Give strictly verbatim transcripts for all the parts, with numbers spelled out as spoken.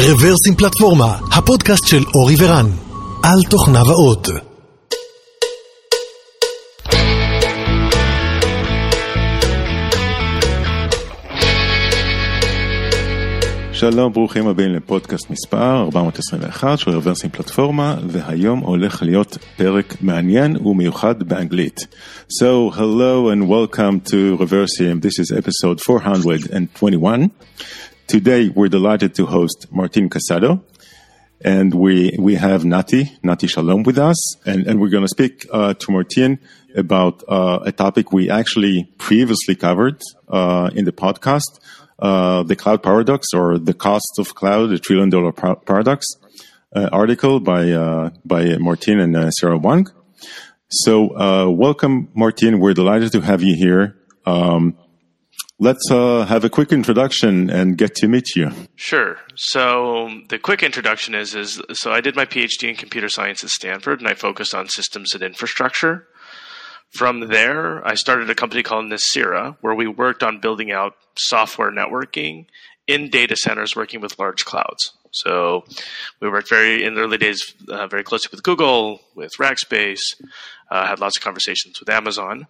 רברסים פלטפורמה, הפודקאסט של אורי ורן, על תוכנה ועוד. שלום, ברוכים הבאים לפודקאסט מספר ארבע מאות עשרים ואחת של רברסים פלטפורמה, והיום הולך להיות פרק מעניין ומיוחד באנגלית. So, hello and welcome to Reversim. This is episode four twenty-one. Today we're delighted to host Martin Casado, and we we have Nati, Nati Shalom with us, and, and we're going to speak uh, to Martin about uh, a topic we actually previously covered uh, in the podcast, uh, the cloud paradox, or the cost of cloud, the trillion dollar par- paradox uh, article by uh, by Martin and uh, Sarah Wang. So uh, welcome, Martin. We're delighted to have you here. Um, Let's uh, have a quick introduction and get to meet you. Sure. So the quick introduction is, is so I did my PhD in computer science at Stanford, and I focused on systems and infrastructure. From there, I started a company called Nasira, where we worked on building out software networking in data centers working with large clouds. So we worked very in the early days uh, very closely with Google, with Rackspace, uh, had lots of conversations with Amazon.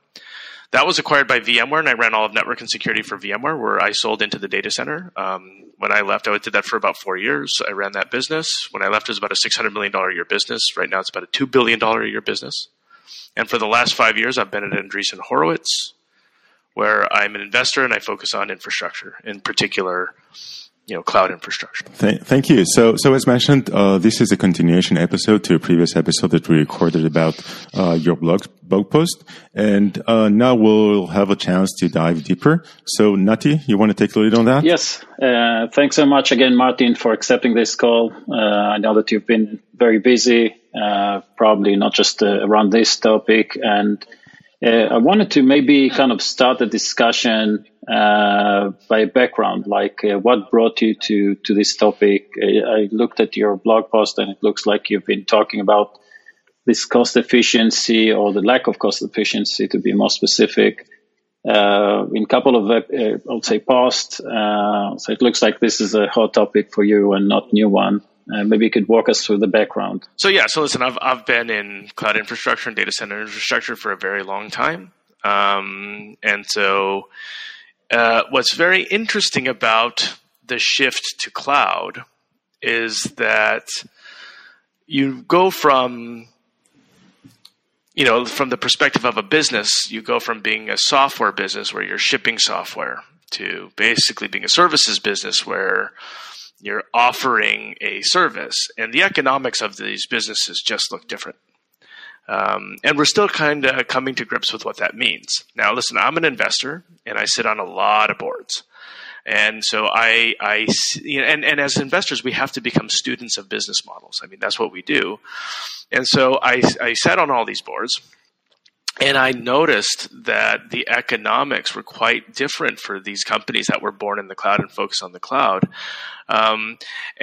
That was acquired by VMware, and I ran all of network and security for VMware, where I sold into the data center. Um, when I left, I did that for about four years. I ran that business. When I left, it was about a six hundred million dollars a year business. Right now, it's about a two billion dollars a year business. And for the last five years, I've been at Andreessen Horowitz, where I'm an investor, and I focus on infrastructure, in particular, you know, cloud infrastructure. Thank, thank you. So, so as mentioned, uh, this is a continuation episode to a previous episode that we recorded about uh, your blog blog post, and uh, now we'll have a chance to dive deeper. So, Nati, you want to take the lead on that? Yes. Uh, thanks so much again, Martin, for accepting this call. Uh, I know that you've been very busy, uh, probably not just uh, around this topic, and uh, I wanted to maybe kind of start the discussion Uh, by background, like uh, what brought you to, to this topic? Uh, I looked at your blog post, and it looks like you've been talking about this cost efficiency, or the lack of cost efficiency, to be more specific, uh, in a couple of, uh, I would say, posts. Uh, so it looks like this is a hot topic for you and not new one. Uh, maybe you could walk us through the background. So yeah, so listen, I've I've been in cloud infrastructure and data center infrastructure for a very long time. Um, and so... Uh, what's very interesting about the shift to cloud is that you go from, you know, from the perspective of a business, you go from being a software business where you're shipping software to basically being a services business where you're offering a service. And the economics of these businesses just look different. Um, and we're still kind of coming to grips with what that means. Now, listen, I'm an investor, and I sit on a lot of boards. And so I, I you know, and, and as investors, we have to become students of business models. I mean, that's what we do. And so I, I sat on all these boards, and I noticed that the economics were quite different for these companies that were born in the cloud and focused on the cloud. Um,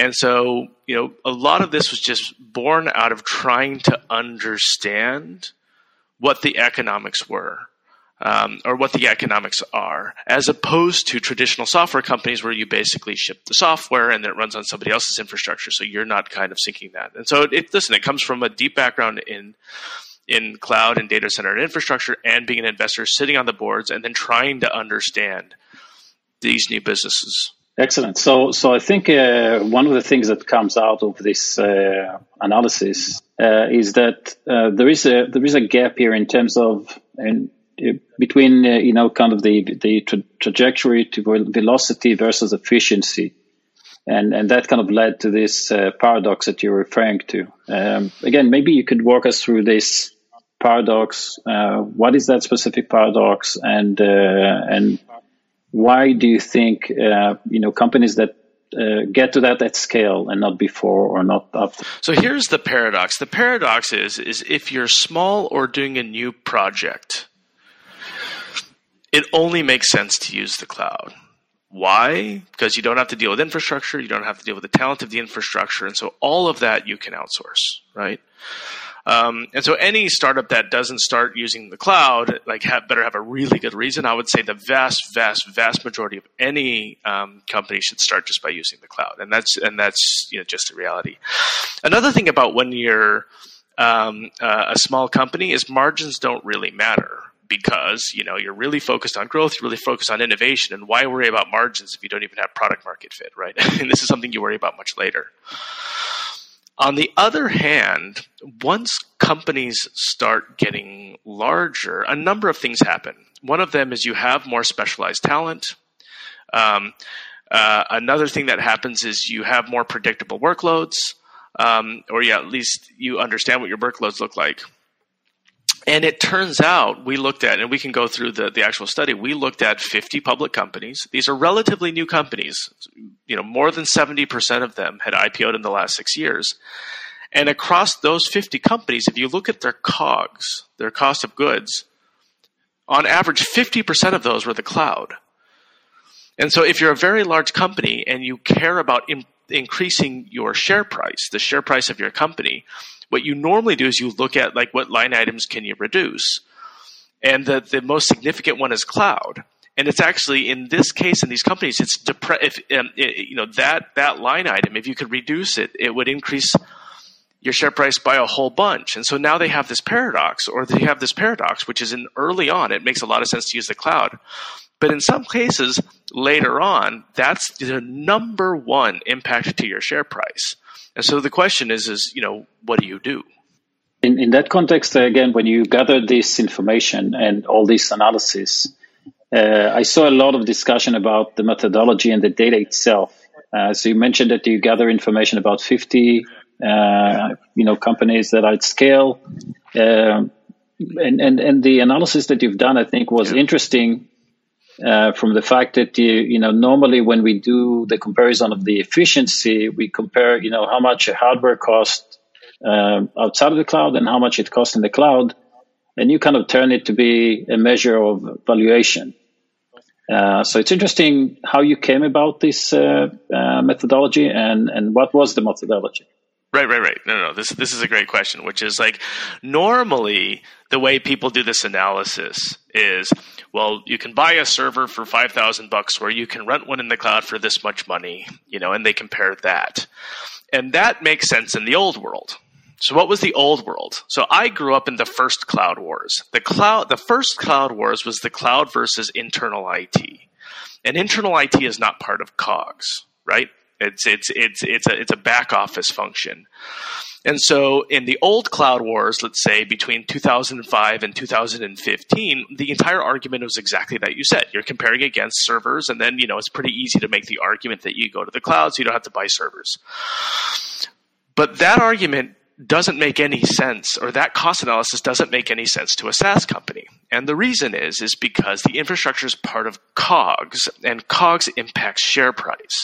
and so, you know, a lot of this was just born out of trying to understand what the economics were, um, or what the economics are, as opposed to traditional software companies where you basically ship the software and it runs on somebody else's infrastructure. So you're not kind of syncing that. And so, it, it, listen, it comes from a deep background in in cloud and data center and infrastructure, and being an investor sitting on the boards and then trying to understand these new businesses. Excellent. So so I think uh, one of the things that comes out of this uh, analysis uh, is that uh, there is a there is a gap here in terms of and uh, between uh, you know kind of the the tra- trajectory to velocity versus efficiency. And and that kind of led to this uh, paradox that you're referring to. Um, again, maybe you could walk us through this paradox. Uh, what is that specific paradox, and uh, and why do you think uh, you know companies that uh, get to that at scale and not before or not after? So here's the paradox. The paradox is is if you're small or doing a new project, it only makes sense to use the cloud. Why? Because you don't have to deal with infrastructure. You don't have to deal with the talent of the infrastructure. And so all of that you can outsource, right? Um, and so any startup that doesn't start using the cloud, like have, better have a really good reason. I would say the vast, vast, vast majority of any um, company should start just by using the cloud. And that's, and that's, you know, just the reality. Another thing about when you're um, uh, a small company is margins don't really matter, because, you know, you're really focused on growth, you're really focused on innovation, and why worry about margins if you don't even have product market fit, right? And this is something you worry about much later. On the other hand, once companies start getting larger, a number of things happen. One of them is you have more specialized talent. Um, uh, another thing that happens is you have more predictable workloads, um, or yeah, at least you understand what your workloads look like. And it turns out we looked at, and we can go through the, the actual study, we looked at fifty public companies. These are relatively new companies. You know, more than seventy percent of them had I P O'd in the last six years. And across those fifty companies, if you look at their COGS, their cost of goods, on average, fifty percent of those were the cloud. And so if you're a very large company and you care about im- increasing your share price, the share price of your company, what you normally do is you look at like what line items can you reduce, and the, the most significant one is cloud. And it's actually in this case in these companies, it's depre- if um, it, you know that that line item, if you could reduce it, it would increase your share price by a whole bunch. And so now they have this paradox, or they have this paradox, which is in early on, it makes a lot of sense to use the cloud, but in some cases later on, that's the number one impact to your share price. And so the question is, is, you know, what do you do? In, in that context, again, when you gather this information and all this analysis, uh, I saw a lot of discussion about the methodology and the data itself. Uh, so you mentioned that you gather information about fifty, uh, you know, companies that are at scale. Uh, and, and, and the analysis that you've done, I think, was yeah. interesting uh, from the fact that, you, you know, normally when we do the comparison of the efficiency, we compare, you know, how much hardware costs Um, outside of the cloud and how much it costs in the cloud, and you kind of turn it to be a measure of valuation. Uh, so it's interesting how you came about this uh, uh, methodology, and, and what was the methodology? Right, right, right. No, no, this this is a great question, which is like normally the way people do this analysis is, well, you can buy a server for five thousand bucks, or you can rent one in the cloud for this much money, you know, and they compare that. And that makes sense in the old world. So what was the old world? So I grew up in the first cloud wars. The cloud, the first cloud wars was the cloud versus internal I T. And internal I T is not part of COGS, right? It's it's it's it's a it's a back office function. And so in the old cloud wars, let's say between two thousand five and two thousand fifteen, the entire argument was exactly that you said. You're comparing against servers, and then, you know, it's pretty easy to make the argument that you go to the cloud so you don't have to buy servers. But that argument doesn't make any sense, or that cost analysis doesn't make any sense to a SaaS company. And the reason is, is because the infrastructure is part of COGS, and COGS impacts share price.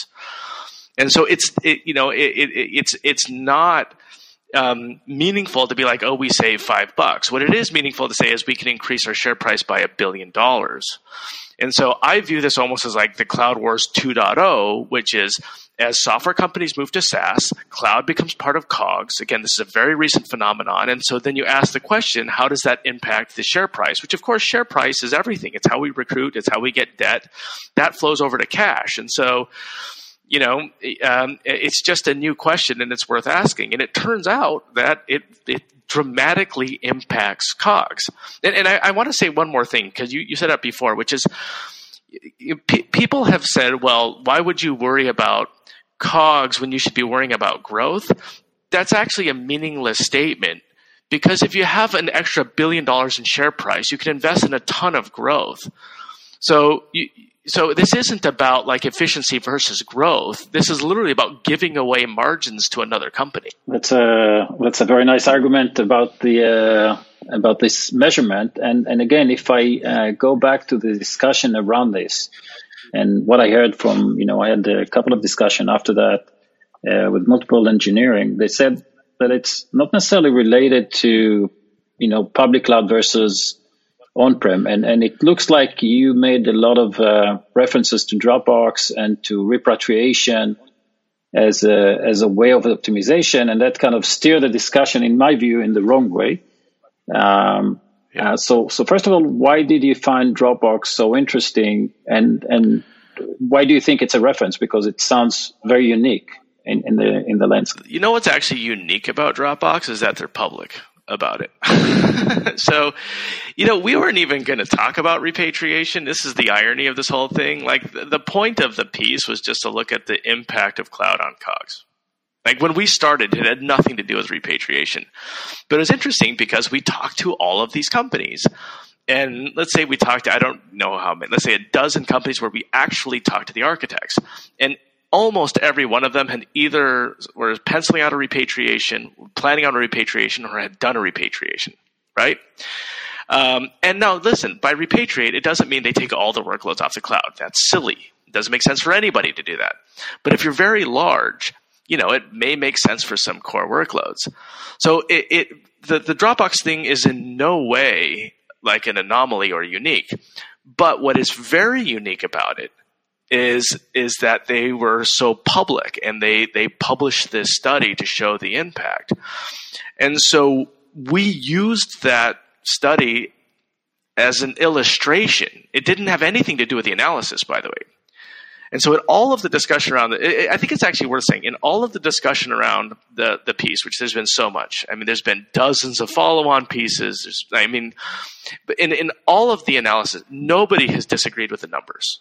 And so it's it, you know it, it, it's it's not um, meaningful to be like, oh, we save five bucks. What it is meaningful to say is we can increase our share price by a billion dollars. And so I view this almost as like the Cloud Wars two point oh, which is as software companies move to SaaS, cloud becomes part of COGS. Again, this is a very recent phenomenon. And so then you ask the question, how does that impact the share price? Which, of course, share price is everything. It's how we recruit. It's how we get debt. That flows over to cash. And so you know, um, it's just a new question, and it's worth asking. And it turns out that it it dramatically impacts COGS. And, and I, I want to say one more thing, because you, you said that before, which is p- people have said, well, why would you worry about COGS when you should be worrying about growth? That's actually a meaningless statement, because if you have an extra billion dollars in share price, you can invest in a ton of growth. So you So this isn't about like efficiency versus growth. This is literally about giving away margins to another company. That's a that's a very nice argument about the uh, about this measurement. And and again, if I uh, go back to the discussion around this, and what I heard from you know I had a couple of discussions after that uh, with multiple engineering. They said that it's not necessarily related to you know public cloud versus on-prem, and, and it looks like you made a lot of uh, references to Dropbox and to repatriation as a, as a way of optimization, and that kind of steered the discussion, in my view, in the wrong way. Um, yeah. uh, so, so first of all, why did you find Dropbox so interesting, and and why do you think it's a reference? Because it sounds very unique in, in the in the landscape. You know what's actually unique about Dropbox is that they're public about it. So, you know, we weren't even going to talk about repatriation. This is the irony of this whole thing. Like, the, the point of the piece was just to look at the impact of cloud on C O G S. Like, when we started, it had nothing to do with repatriation. But it was interesting because we talked to all of these companies. And let's say we talked to, I don't know how many, let's say a dozen companies where we actually talked to the architects. And almost every one of them had either were penciling out a repatriation, planning on a repatriation, or had done a repatriation, right? Um, and now, listen, by repatriate, it doesn't mean they take all the workloads off the cloud. That's silly. It doesn't make sense for anybody to do that. But if you're very large, you know, it may make sense for some core workloads. So it, it the, the Dropbox thing is in no way like an anomaly or unique. But what is very unique about it is is that they were so public, and they, they published this study to show the impact. And so we used that study as an illustration. It didn't have anything to do with the analysis, by the way. And so in all of the discussion around the, I think it's actually worth saying, in all of the discussion around the, the piece, which there's been so much, I mean, there's been dozens of follow-on pieces. There's, I mean, in, in all of the analysis, nobody has disagreed with the numbers.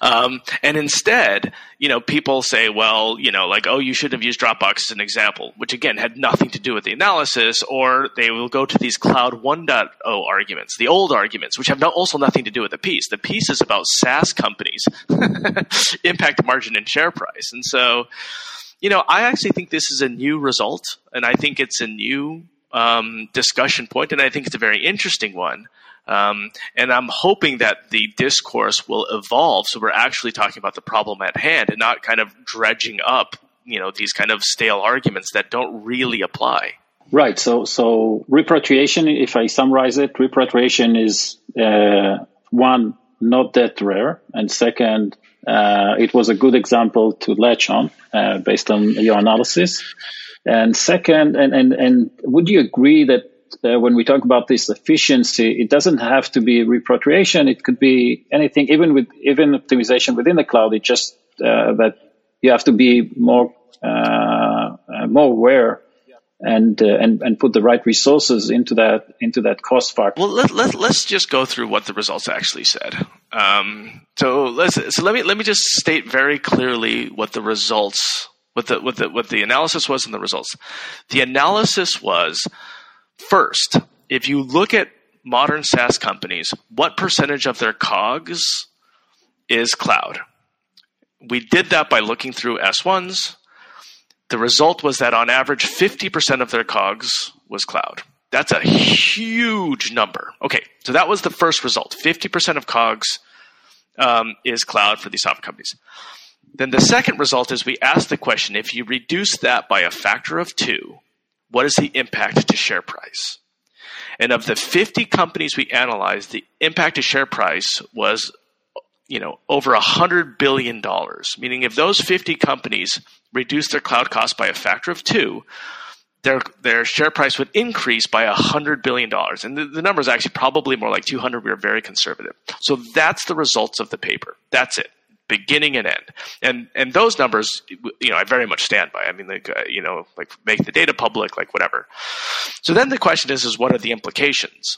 Um, and instead, you know, people say, well, you know, like, oh, you shouldn't have used Dropbox as an example, which again had nothing to do with the analysis, or they will go to these Cloud one point oh arguments, the old arguments, which have no, also nothing to do with the piece. The piece is about SaaS companies, impact margin and share price. And so, you know, I actually think this is a new result, and I think it's a new um, discussion point, and I think it's a very interesting one. Um, and I'm hoping that the discourse will evolve, so we're actually talking about the problem at hand and not kind of dredging up, you know, these kind of stale arguments that don't really apply. Right. So, so repatriation, if I summarize it, repatriation is uh, one, not that rare, and second, uh, it was a good example to latch on uh, based on your analysis. And second, and and and would you agree that? Uh, when we talk about this efficiency, it doesn't have to be repatriation. It could be anything, even with even optimization within the cloud. It's just uh, that you have to be more uh, uh, more aware and uh, and and put the right resources into that into that cost factor. Well, let, let, let's just go through what the results actually said. Um, so let's so let me let me just state very clearly what the results what the what the what the analysis was and the results. The analysis was. First, if you look at modern SaaS companies, what percentage of their C O G S is cloud? We did that by looking through S ones. The result was that on average, fifty percent of their C O G S was cloud. That's a huge number. Okay, so that was the first result. fifty percent of C O G S um, is cloud for these software companies. Then the second result is we asked the question, if you reduce that by a factor of two, what is the impact to share price? And of the fifty companies we analyzed, the impact to share price was, you know, over one hundred billion dollars. Meaning if those fifty companies reduced their cloud cost by a factor of two, their their share price would increase by one hundred billion dollars. And the, the number is actually probably more like two hundred. We were very conservative. So that's the results of the paper. That's it. Beginning and end, and and those numbers, you know, I very much stand by. I mean, like uh, you know, like make the data public, like whatever. So then the question is, is what are the implications?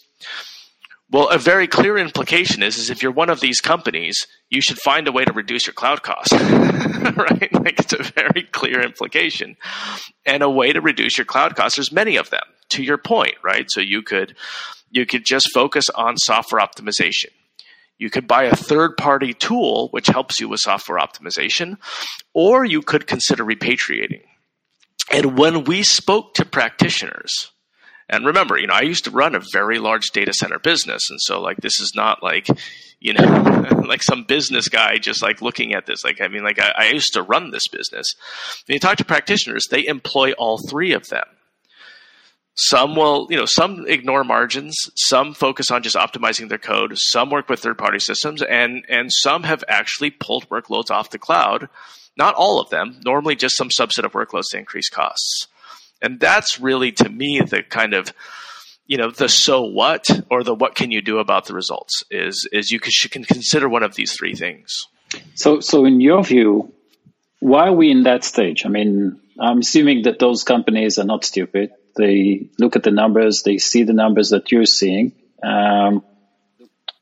Well, a very clear implication is, is if you're one of these companies, you should find a way to reduce your cloud costs, right? Like it's a very clear implication, and a way to reduce your cloud costs. There's many of them. To your point, right? So you could, you could just focus on software optimization. You could buy a third-party tool, which helps you with software optimization, or you could consider repatriating. And when we spoke to practitioners, and remember, you know, I used to run a very large data center business, and so like this is not like, you know, like some business guy just like looking at this. Like I mean, like I, I used to run this business. When you talk to practitioners, they employ all three of them. Some will, you know, some ignore margins, some focus on just optimizing their code, some work with third-party systems, and and some have actually pulled workloads off the cloud Not all of them, normally just some subset of workloads to increase costs. And that's really, to me, the kind of, you know, the so what or the what can you do about the results is, is you can, you can consider one of these three things. So, so in your view, why are we in that stage? I mean, I'm assuming that those companies are not stupid. They look at the numbers, they see the numbers that you're seeing. Um,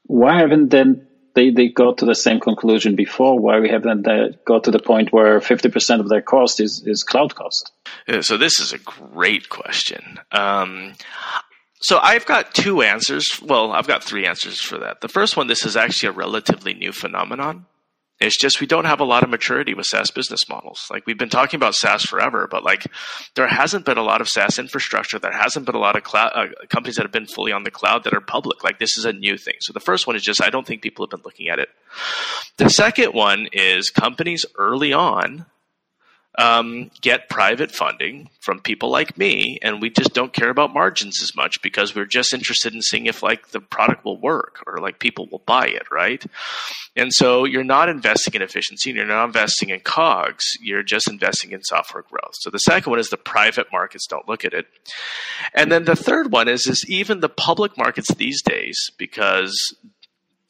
why haven't then they, they got to the same conclusion before? Why we haven't they got to the point where fifty percent of their cost is, is cloud cost? So this is a great question. Um, so I've got two answers. Well, I've got three answers for that. The first one, this is actually a relatively new phenomenon. It's just we don't have a lot of maturity with SaaS business models. Like, we've been talking about SaaS forever, but like there hasn't been a lot of SaaS infrastructure. There hasn't been a lot of cloud, uh, companies that have been fully on the cloud that are public. Like, this is a new thing. So the first one is just I don't think people have been looking at it. The second one is companies early on um, get private funding from people like me, and we just don't care about margins as much because we're just interested in seeing if like the product will work or like people will buy it, right? And so you're not investing in efficiency and you're not investing in COGS. You're just investing in software growth. So the second one is the private markets don't look at it. And then the third one is, is even the public markets these days, because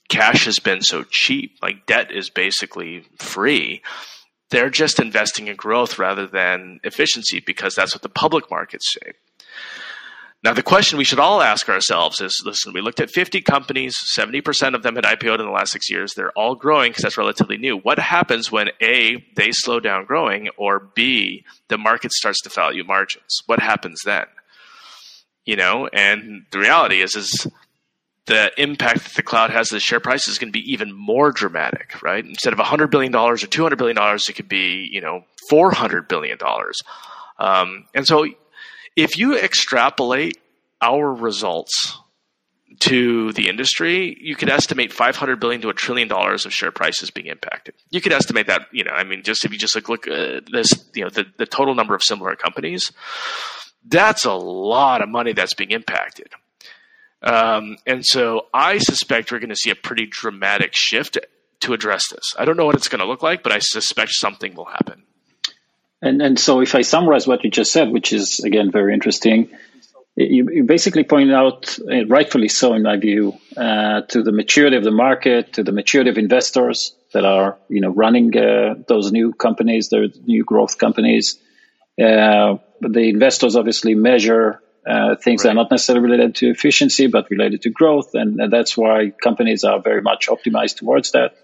cash has been so cheap, like debt is basically free, they're just investing in growth rather than efficiency because that's what the public markets shape. Now, the question we should all ask ourselves is, listen, we looked at fifty companies, seventy percent of them had I P O'd in the last six years. They're all growing because that's relatively new. What happens when A, they slow down growing, or B, the market starts to value margins? What happens then? You know, and the reality is, is the impact that the cloud has to the share price is going to be even more dramatic, right? Instead of one hundred billion dollars or two hundred billion dollars, it could be, you know, four hundred billion dollars. Um, and so if you extrapolate our results to the industry, you could estimate five hundred billion dollars to a trillion dollars of share prices being impacted. You could estimate that, you know, I mean, just if you just look, look at this, you know, the, the total number of similar companies, that's a lot of money that's being impacted. Um, and so I suspect we're going to see a pretty dramatic shift to address this. I don't know what it's going to look like, but I suspect something will happen. And and so if I summarize what you just said, which is, again, very interesting, you, you basically point out, and rightfully so in my view, uh, to the maturity of the market, to the maturity of investors that are, you know, running uh, those new companies, their new growth companies. Uh, the investors obviously measure Uh, things right. that are not necessarily related to efficiency, but related to growth. And, and that's why companies are very much optimized towards that.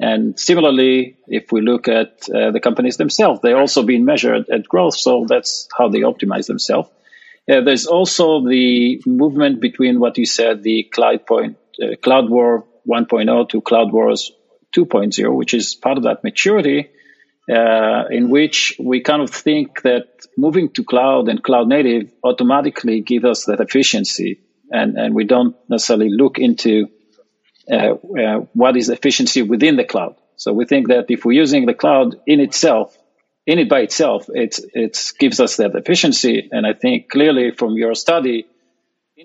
And similarly, if we look at uh, the companies themselves, they're also being measured at growth. So that's how they optimize themselves. Uh, there's also the movement between what you said, the cloud, point, uh, cloud war one point oh to cloud wars two point oh, which is part of that maturity. Uh, in which we kind of think that moving to cloud and cloud native automatically gives us that efficiency. And, and we don't necessarily look into uh, uh, what is efficiency within the cloud. So we think that if we're using the cloud in itself, in it by itself, it's, it's gives us that efficiency. And I think clearly from your study,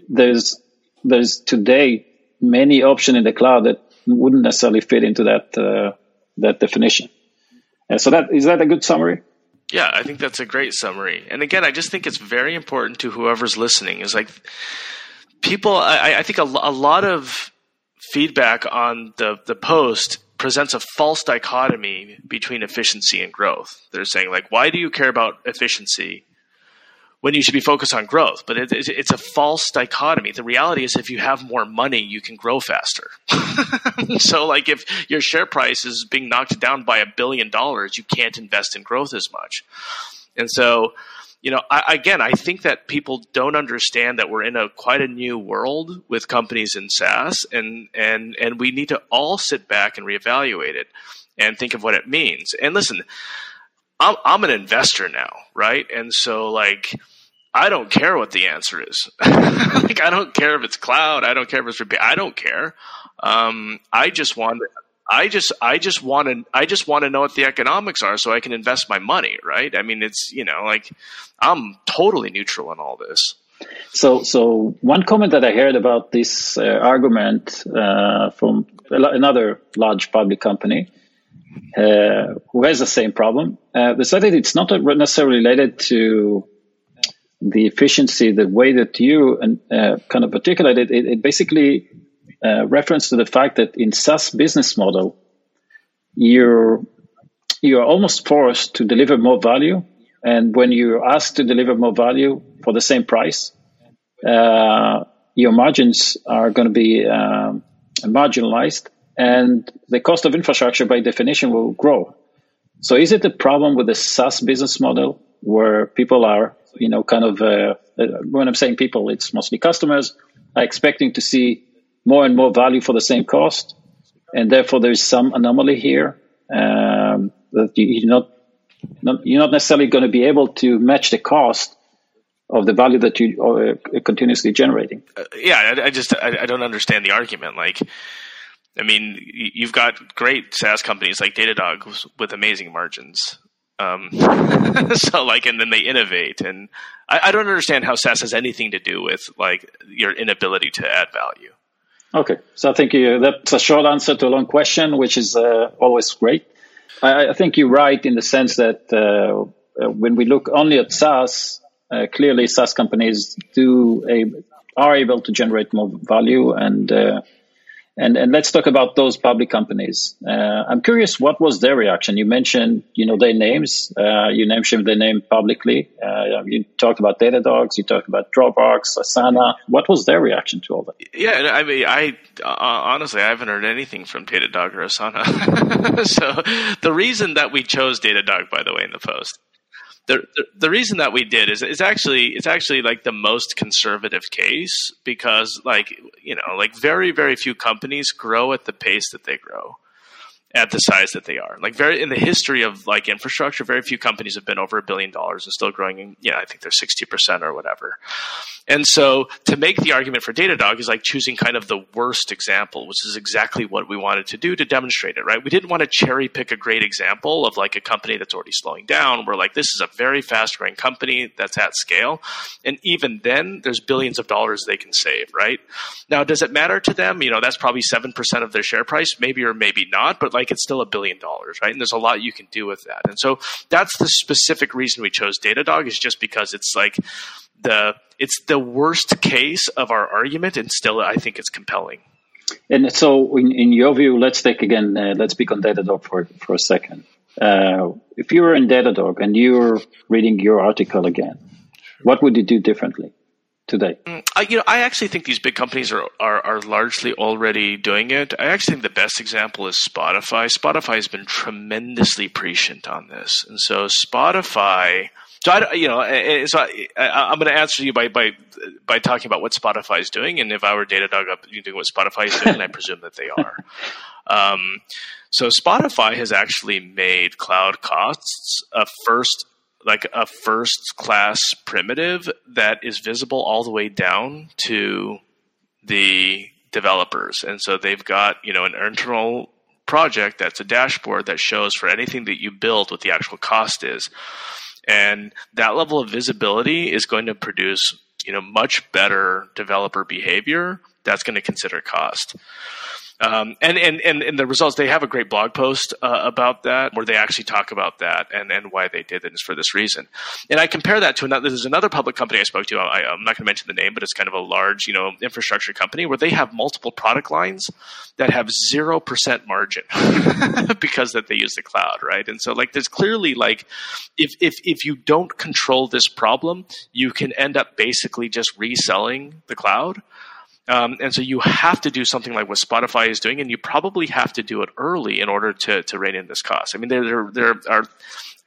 there's, there's today many options in the cloud that wouldn't necessarily fit into that, uh, that definition. So that is that a good summary? Yeah, I think that's a great summary. And again, I just think it's very important to whoever's listening is like people, I, I think a, a lot of feedback on the, the post presents a false dichotomy between efficiency and growth. They're saying like, why do you care about efficiency when you should be focused on growth? But it, it, it's a false dichotomy. The reality is if you have more money, you can grow faster. So like if your share price is being knocked down by a billion dollars, you can't invest in growth as much. And so, you know, I, again, I think that people don't understand that we're in a quite a new world with companies in SaaS, and and and we need to all sit back and reevaluate it and think of what it means. And listen, I'm, I'm an investor now, right? And so like, I don't care what the answer is. Like, I don't care if it's cloud. I don't care if it's repeat. I don't care. Um, I just want. I just. I just want to. I just want to know what the economics are, so I can invest my money. Right. I mean, it's you know, like, I'm totally neutral on all this. So, so one comment that I heard about this uh, argument uh, from another large public company uh, who has the same problem. Uh, decided it's not necessarily related to the efficiency, the way that you uh, kind of articulated it. It basically uh, referenced to the fact that in SaaS business model, you're you're almost forced to deliver more value. And when you're asked to deliver more value for the same price, uh, your margins are going to be uh, marginalized, and the cost of infrastructure by definition will grow. So is it a problem with the SaaS business model where people are, you know, kind of, uh, when I'm saying people, it's mostly customers, are expecting to see more and more value for the same cost, and therefore there is some anomaly here um, that you're not, not, you're not necessarily going to be able to match the cost of the value that you are continuously generating. Uh, yeah, I, I just, I, I don't understand the argument. Like, I mean, you've got great SaaS companies like Datadog with amazing margins. Um, so like, and then they innovate, and I, I don't understand how SaaS has anything to do with like your inability to add value. Okay. So I think you, that's a short answer to a long question, which is uh, always great. I, I think you're right in the sense that uh, when we look only at SaaS, Uh, clearly, SaaS companies do a, are able to generate more value, and uh, and and let's talk about those public companies. Uh, I'm curious, what was their reaction? You mentioned, you know, their names. Uh, you mentioned their name publicly. Uh, you talked about Datadog. You talked about Dropbox, Asana. What was their reaction to all that? Yeah, I mean, I uh, honestly, I haven't heard anything from Datadog or Asana. So the reason that we chose Datadog, by the way, in the post. The, the the reason that we did is it's actually it's actually like the most conservative case, because like you know like very very few companies grow at the pace that they grow, at the size that they are. Like very in the history of like infrastructure, very few companies have been over a billion dollars and still growing. In, yeah, I think they're sixty percent or whatever. And so to make the argument for Datadog is like choosing kind of the worst example, which is exactly what we wanted to do to demonstrate it, right? We didn't want to cherry pick a great example of like a company that's already slowing down. We're like, this is a very fast growing company that's at scale. And even then there's billions of dollars they can save, right? Now, does it matter to them? You know, that's probably seven percent of their share price, maybe or maybe not, but like it's still a billion dollars, right? And there's a lot you can do with that. And so that's the specific reason we chose Datadog, is just because it's like, The it's the worst case of our argument, and still I think it's compelling. And so, in, in your view, let's take again, uh, let's speak on Datadog for for a second. Uh, if you were in Datadog and you're reading your article again, what would you do differently today? I, you know, I actually think these big companies are, are are largely already doing it. I actually think the best example is Spotify. Spotify has been tremendously prescient on this, and so Spotify. So I, you know, so I, I'm going to answer you by, by by talking about what Spotify is doing, and if I were Datadog, up doing what Spotify is doing, and I presume that they are. Um, so Spotify has actually made cloud costs a first, like a first class primitive that is visible all the way down to the developers, and so they've got you know an internal project that's a dashboard that shows for anything that you build what the actual cost is. And that level of visibility is going to produce, you know, much better developer behavior that's going to consider cost. Um, and, and, and, and the results, they have a great blog post uh, about that, where they actually talk about that and, and why they did it is for this reason. And I compare that to another, there's another public company I spoke to. I, I'm not going to mention the name, but it's kind of a large, you know, infrastructure company where they have multiple product lines that have zero percent margin because that they use the cloud, right? And so like, there's clearly like, if, if, if you don't control this problem, you can end up basically just reselling the cloud. Um, and so you have to do something like what Spotify is doing, and you probably have to do it early in order to, to rein in this cost. I mean, there, there, there are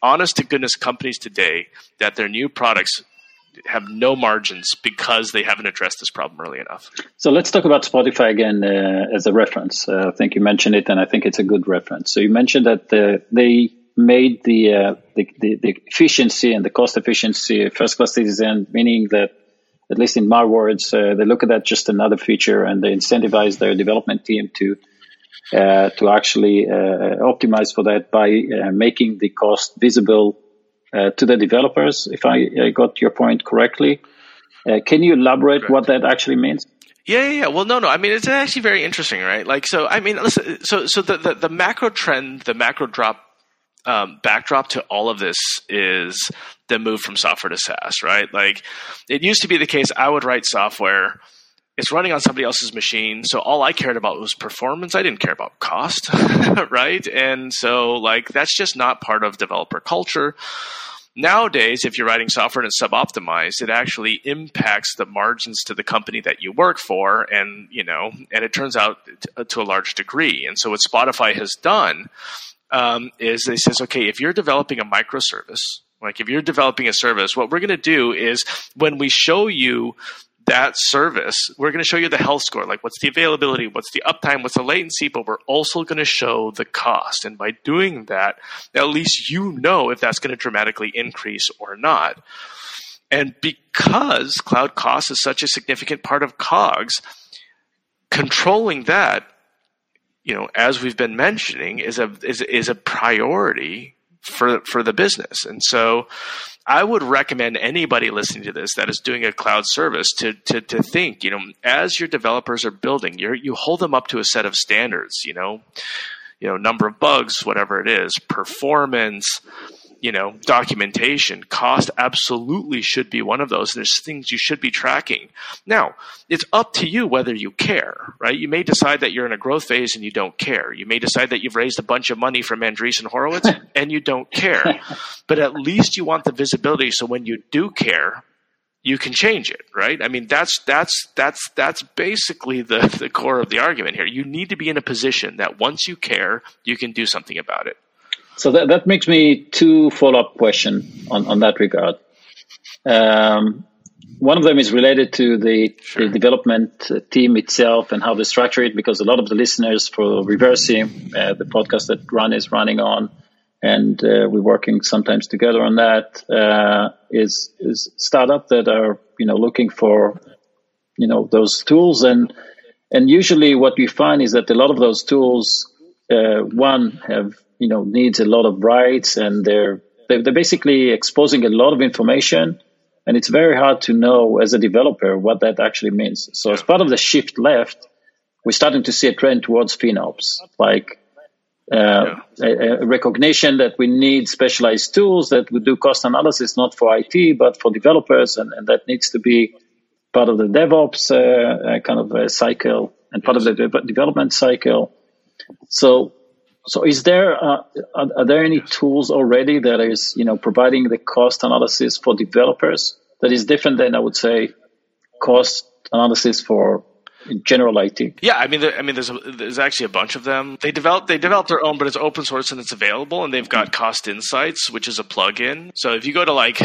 honest-to-goodness companies today that their new products have no margins because they haven't addressed this problem early enough. So let's talk about Spotify again uh, as a reference. Uh, I think you mentioned it, and I think it's a good reference. So you mentioned that uh, they made the, uh, the, the, the efficiency and the cost efficiency first-class citizen, meaning that at least in my words, uh, they look at that just another feature, and they incentivize their development team to uh, to actually uh, optimize for that by uh, making the cost visible uh, to the developers, if I, I got your point correctly. Uh, can you elaborate Correct. What that actually means? Yeah, yeah, yeah. Well, no, no. I mean, it's actually very interesting, right? Like, so, I mean, listen, so, so the, the, the macro trend, the macro drop, um, backdrop to all of this is the move from software to SaaS, right? Like, it used to be the case, I would write software, it's running on somebody else's machine, so all I cared about was performance. I didn't care about cost, right? And so, like, that's just not part of developer culture. Nowadays, if you're writing software and it's sub-optimized, it actually impacts the margins to the company that you work for, and, you know, and it turns out t- to a large degree. And so what Spotify has done um, is they says, okay, if you're developing a microservice, like if you're developing a service, what we're going to do is when we show you that service, we're going to show you the health score, like what's the availability, what's the uptime, what's the latency, but we're also going to show the cost. And by doing that, at least you know if that's going to dramatically increase or not. And because cloud cost is such a significant part of COGS, controlling that, you know, as we've been mentioning, is a is, is a priority for for the business. And so I would recommend anybody listening to this that is doing a cloud service to to to think, you know, as your developers are building, you you hold them up to a set of standards, you know, you know, number of bugs, whatever it is, performance, you know, documentation, cost absolutely should be one of those. There's things you should be tracking. Now, it's up to you whether you care, right? You may decide that you're in a growth phase and you don't care. You may decide that you've raised a bunch of money from Andreessen Horowitz and you don't care. But at least you want the visibility so when you do care, you can change it, right? I mean, that's that's that's that's basically the, the core of the argument here. You need to be in a position that once you care, you can do something about it. So that, that makes me two follow-up questions on, on that regard. Um, one of them is related to the, sure. the development team itself and how they structure it, because a lot of the listeners for Reversim, uh, the podcast that Ron is running on, and uh, we're working sometimes together on that, uh, is is startups that are, you know, looking for, you know, those tools. And, and usually what we find is that a lot of those tools, uh, one, have you know, needs a lot of rights, and they're, they're basically exposing a lot of information, and it's very hard to know as a developer what that actually means. So as part of the shift left, we're starting to see a trend towards FinOps, like uh, a, a recognition that we need specialized tools that would do cost analysis, not for I T, but for developers, and, and that needs to be part of the DevOps uh, kind of a cycle and part of the de- development cycle. So So is there, uh, are, are there any tools already that is, you know, providing the cost analysis for developers that is different than, I would say, cost analysis for general I T? Yeah, I mean, there, I mean, there's a, there's actually a bunch of them. They develop they develop their own, but it's open source and it's available, and they've got Cost Insights, which is a plugin. So if you go to like,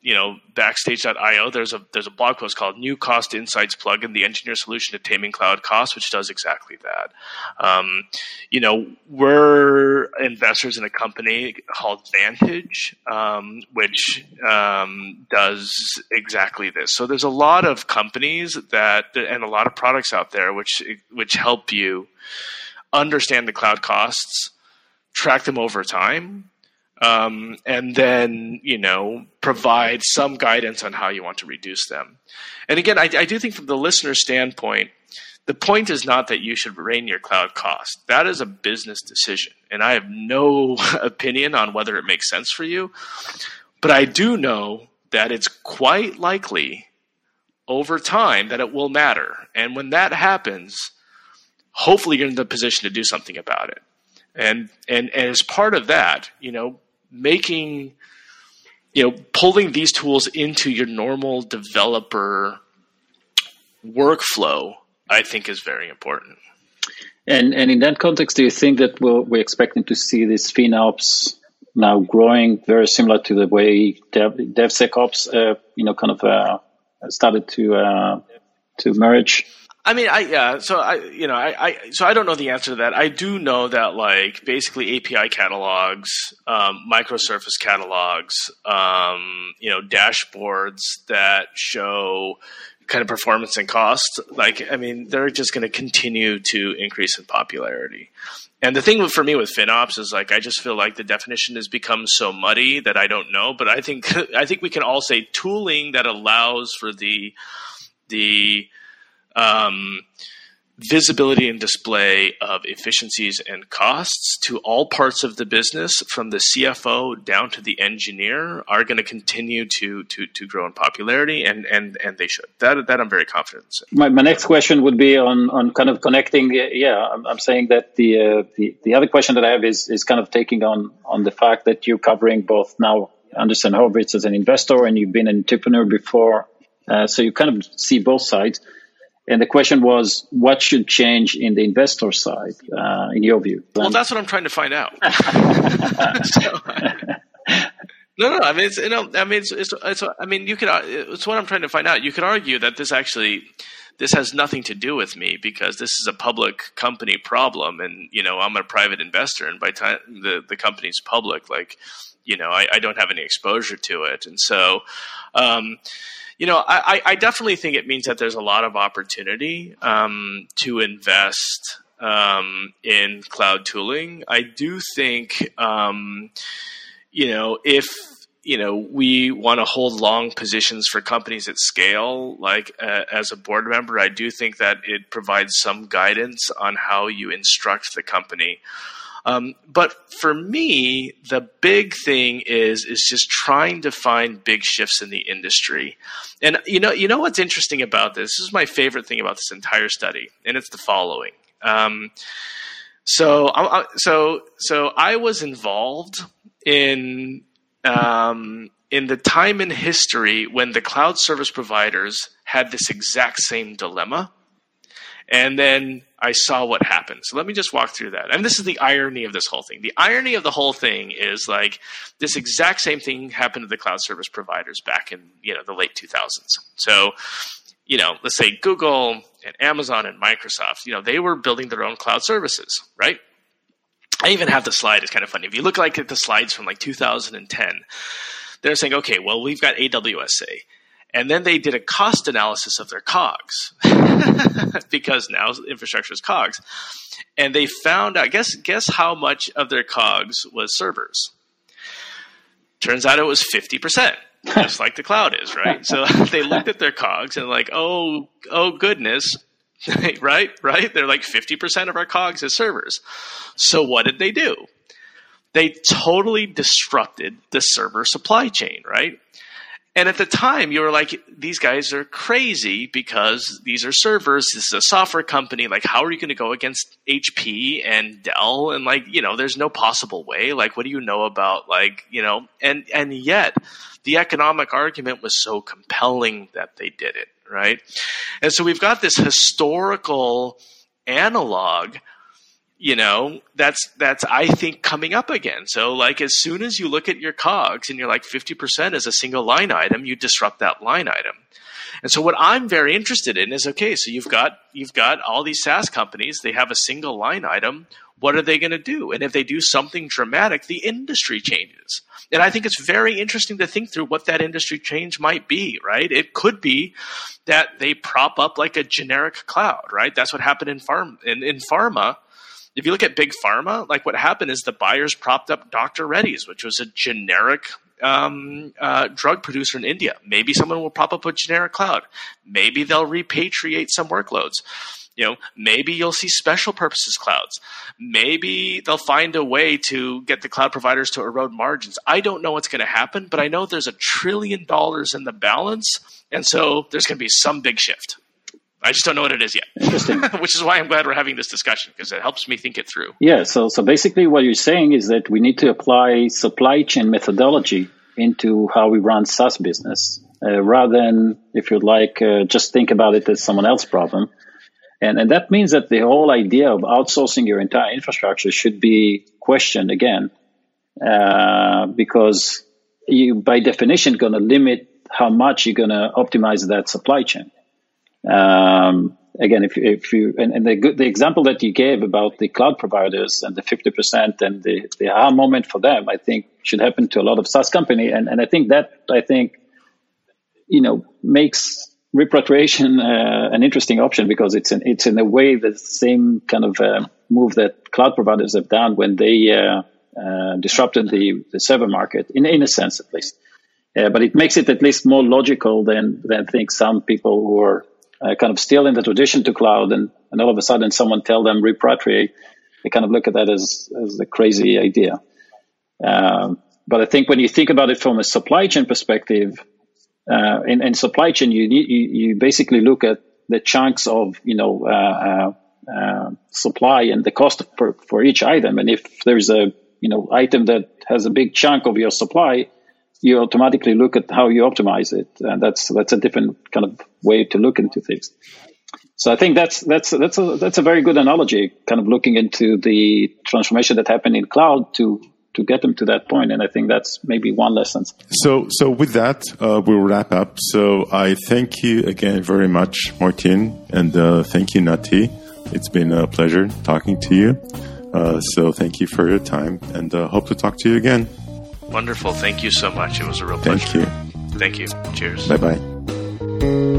you know, backstage dot io, there's a there's a blog post called New Cost Insights Plugin, the Engineer Solution to Taming Cloud Costs, which does exactly that. Um, you know, we're investors in a company called Vantage, um, which um, does exactly this. So there's a lot of companies that and a lot of products out there which which help you understand the cloud costs, track them over time, Um, and then, you know, provide some guidance on how you want to reduce them. And again, I, I do think from the listener's standpoint, the point is not that you should rein your cloud cost. That is a business decision, and I have no opinion on whether it makes sense for you. But I do know that it's quite likely over time that it will matter. And when that happens, hopefully you're in the position to do something about it. And, and and as part of that, you know, making, you know, pulling these tools into your normal developer workflow, I think is very important. And and in that context, do you think that we'll, we're expecting to see this FinOps now growing very similar to the way Dev, DevSecOps, uh, you know, kind of uh, started to uh, to merge? I mean, I yeah. So I, you know, I, I so I don't know the answer to that. I do know that like basically A P I catalogs, um, microservice catalogs, um, you know, dashboards that show kind of performance and cost. Like, I mean, they're just going to continue to increase in popularity. And the thing for me with FinOps is like I just feel like the definition has become so muddy that I don't know. But I think I think we can all say tooling that allows for the the um, visibility and display of efficiencies and costs to all parts of the business, from the C F O down to the engineer, are going to continue to to to grow in popularity, and and and they should. That that I'm very confident in. My my next question would be on on kind of connecting. Yeah, I'm, I'm saying that the, uh, the the other question that I have is is kind of taking on on the fact that you're covering both now Andreessen Horowitz as an investor, and you've been an entrepreneur before, uh, so you kind of see both sides. And the question was, what should change in the investor side, uh, in your view? Well, that's what I'm trying to find out. so, no, no, I mean, it's, you know, I mean, it's, it's, it's, I mean, you could, it's what I'm trying to find out. You could argue that this actually, this has nothing to do with me, because this is a public company problem, and you know, I'm a private investor, and by time the the company's public, like, you know, I, I don't have any exposure to it, and so. Um, You know, I, I definitely think it means that there's a lot of opportunity um, to invest um, in cloud tooling. I do think, um, you know, if, you know, we want to hold long positions for companies at scale, like uh, as a board member, I do think that it provides some guidance on how you instruct the company. Um, but for me, the big thing is is just trying to find big shifts in the industry. And you know, you know what's interesting about this? This is my favorite thing about this entire study, and it's the following. Um, so, I, so, so I was involved in um, in the time in history when the cloud service providers had this exact same dilemma. And then I saw what happened. So let me just walk through that. And this is the irony of this whole thing. The irony of the whole thing is, like, this exact same thing happened to the cloud service providers back in, you know, the late two thousands. So, you know, let's say Google and Amazon and Microsoft, you know, they were building their own cloud services, right? I even have the slide. It's kind of funny. If you look like at the slides from like two thousand ten, they're saying, okay, well, we've got A W S A. And then they did a cost analysis of their COGS because now infrastructure is COGS. And they found out, guess, guess how much of their COGS was servers? Turns out it was fifty percent, just like the cloud is, right? So they looked at their COGS and like, oh, oh goodness, right? Right? They're like fifty percent of our COGS is servers. So what did they do? They totally disrupted the server supply chain, right? And at the time, you were like, these guys are crazy because these are servers. This is a software company. Like, how are you going to go against H P and Dell? And, like, you know, there's no possible way. Like, what do you know about, like, you know? And and yet the economic argument was so compelling that they did it, right? And so we've got this historical analog, you know, that's, that's, I think, coming up again. So, like, as soon as you look at your COGS and you're like fifty percent as a single line item, you disrupt that line item. And so what I'm very interested in is, okay, so you've got, you've got all these SaaS companies, they have a single line item. What are they going to do? And if they do something dramatic, the industry changes. And I think it's very interesting to think through what that industry change might be, right? It could be that they prop up like a generic cloud, right? That's what happened in farm, in, in pharma. If you look at big pharma, like what happened is the buyers propped up Doctor Reddy's, which was a generic um, uh, drug producer in India. Maybe someone will prop up a generic cloud. Maybe they'll repatriate some workloads. You know, maybe you'll see special purposes clouds. Maybe they'll find a way to get the cloud providers to erode margins. I don't know what's going to happen, but I know there's a trillion dollars in the balance, and so there's going to be some big shift. I just don't know what it is yet. Interesting. Which is why I'm glad we're having this discussion, because it helps me think it through. Yeah, so so basically what you're saying is that we need to apply supply chain methodology into how we run SaaS business, uh, rather than, if you'd like, uh, just think about it as someone else's problem. And and that means that the whole idea of outsourcing your entire infrastructure should be questioned again, uh, because you, by definition, going to limit how much you're going to optimize that supply chain. Um, again, if, if you, and, and the good, the example that you gave about the cloud providers and the fifty percent and the, the aha moment for them, I think should happen to a lot of SaaS company. And, and I think that, I think, you know, makes repatriation, uh, an interesting option, because it's in, it's in a way the same kind of, uh, move that cloud providers have done when they, uh, uh, disrupted the, the server market in, in a sense, at least. Uh, but it makes it at least more logical than, than I think some people who are uh, kind of still in the tradition to cloud, and, and all of a sudden someone tell them repatriate, they kind of look at that as, as a crazy idea. Um, but I think when you think about it from a supply chain perspective, uh, in, in supply chain, you, you you basically look at the chunks of, you know, uh, uh, supply and the cost per, for each item. And if there's a, you know, item that has a big chunk of your supply, you automatically look at how you optimize it. And that's, that's a different kind of way to look into things. So I think that's, that's, that's a, that's a very good analogy, kind of looking into the transformation that happened in cloud to, to get them to that point. And I think that's maybe one lesson. So, so with that, uh, we'll wrap up. So I thank you again very much, Martin. And, uh, thank you, Nati. It's been a pleasure talking to you. Uh, so thank you for your time, and uh, hope to talk to you again. Wonderful. Thank you so much. It was a real pleasure. Thank you. Thank you. Cheers. Bye-bye.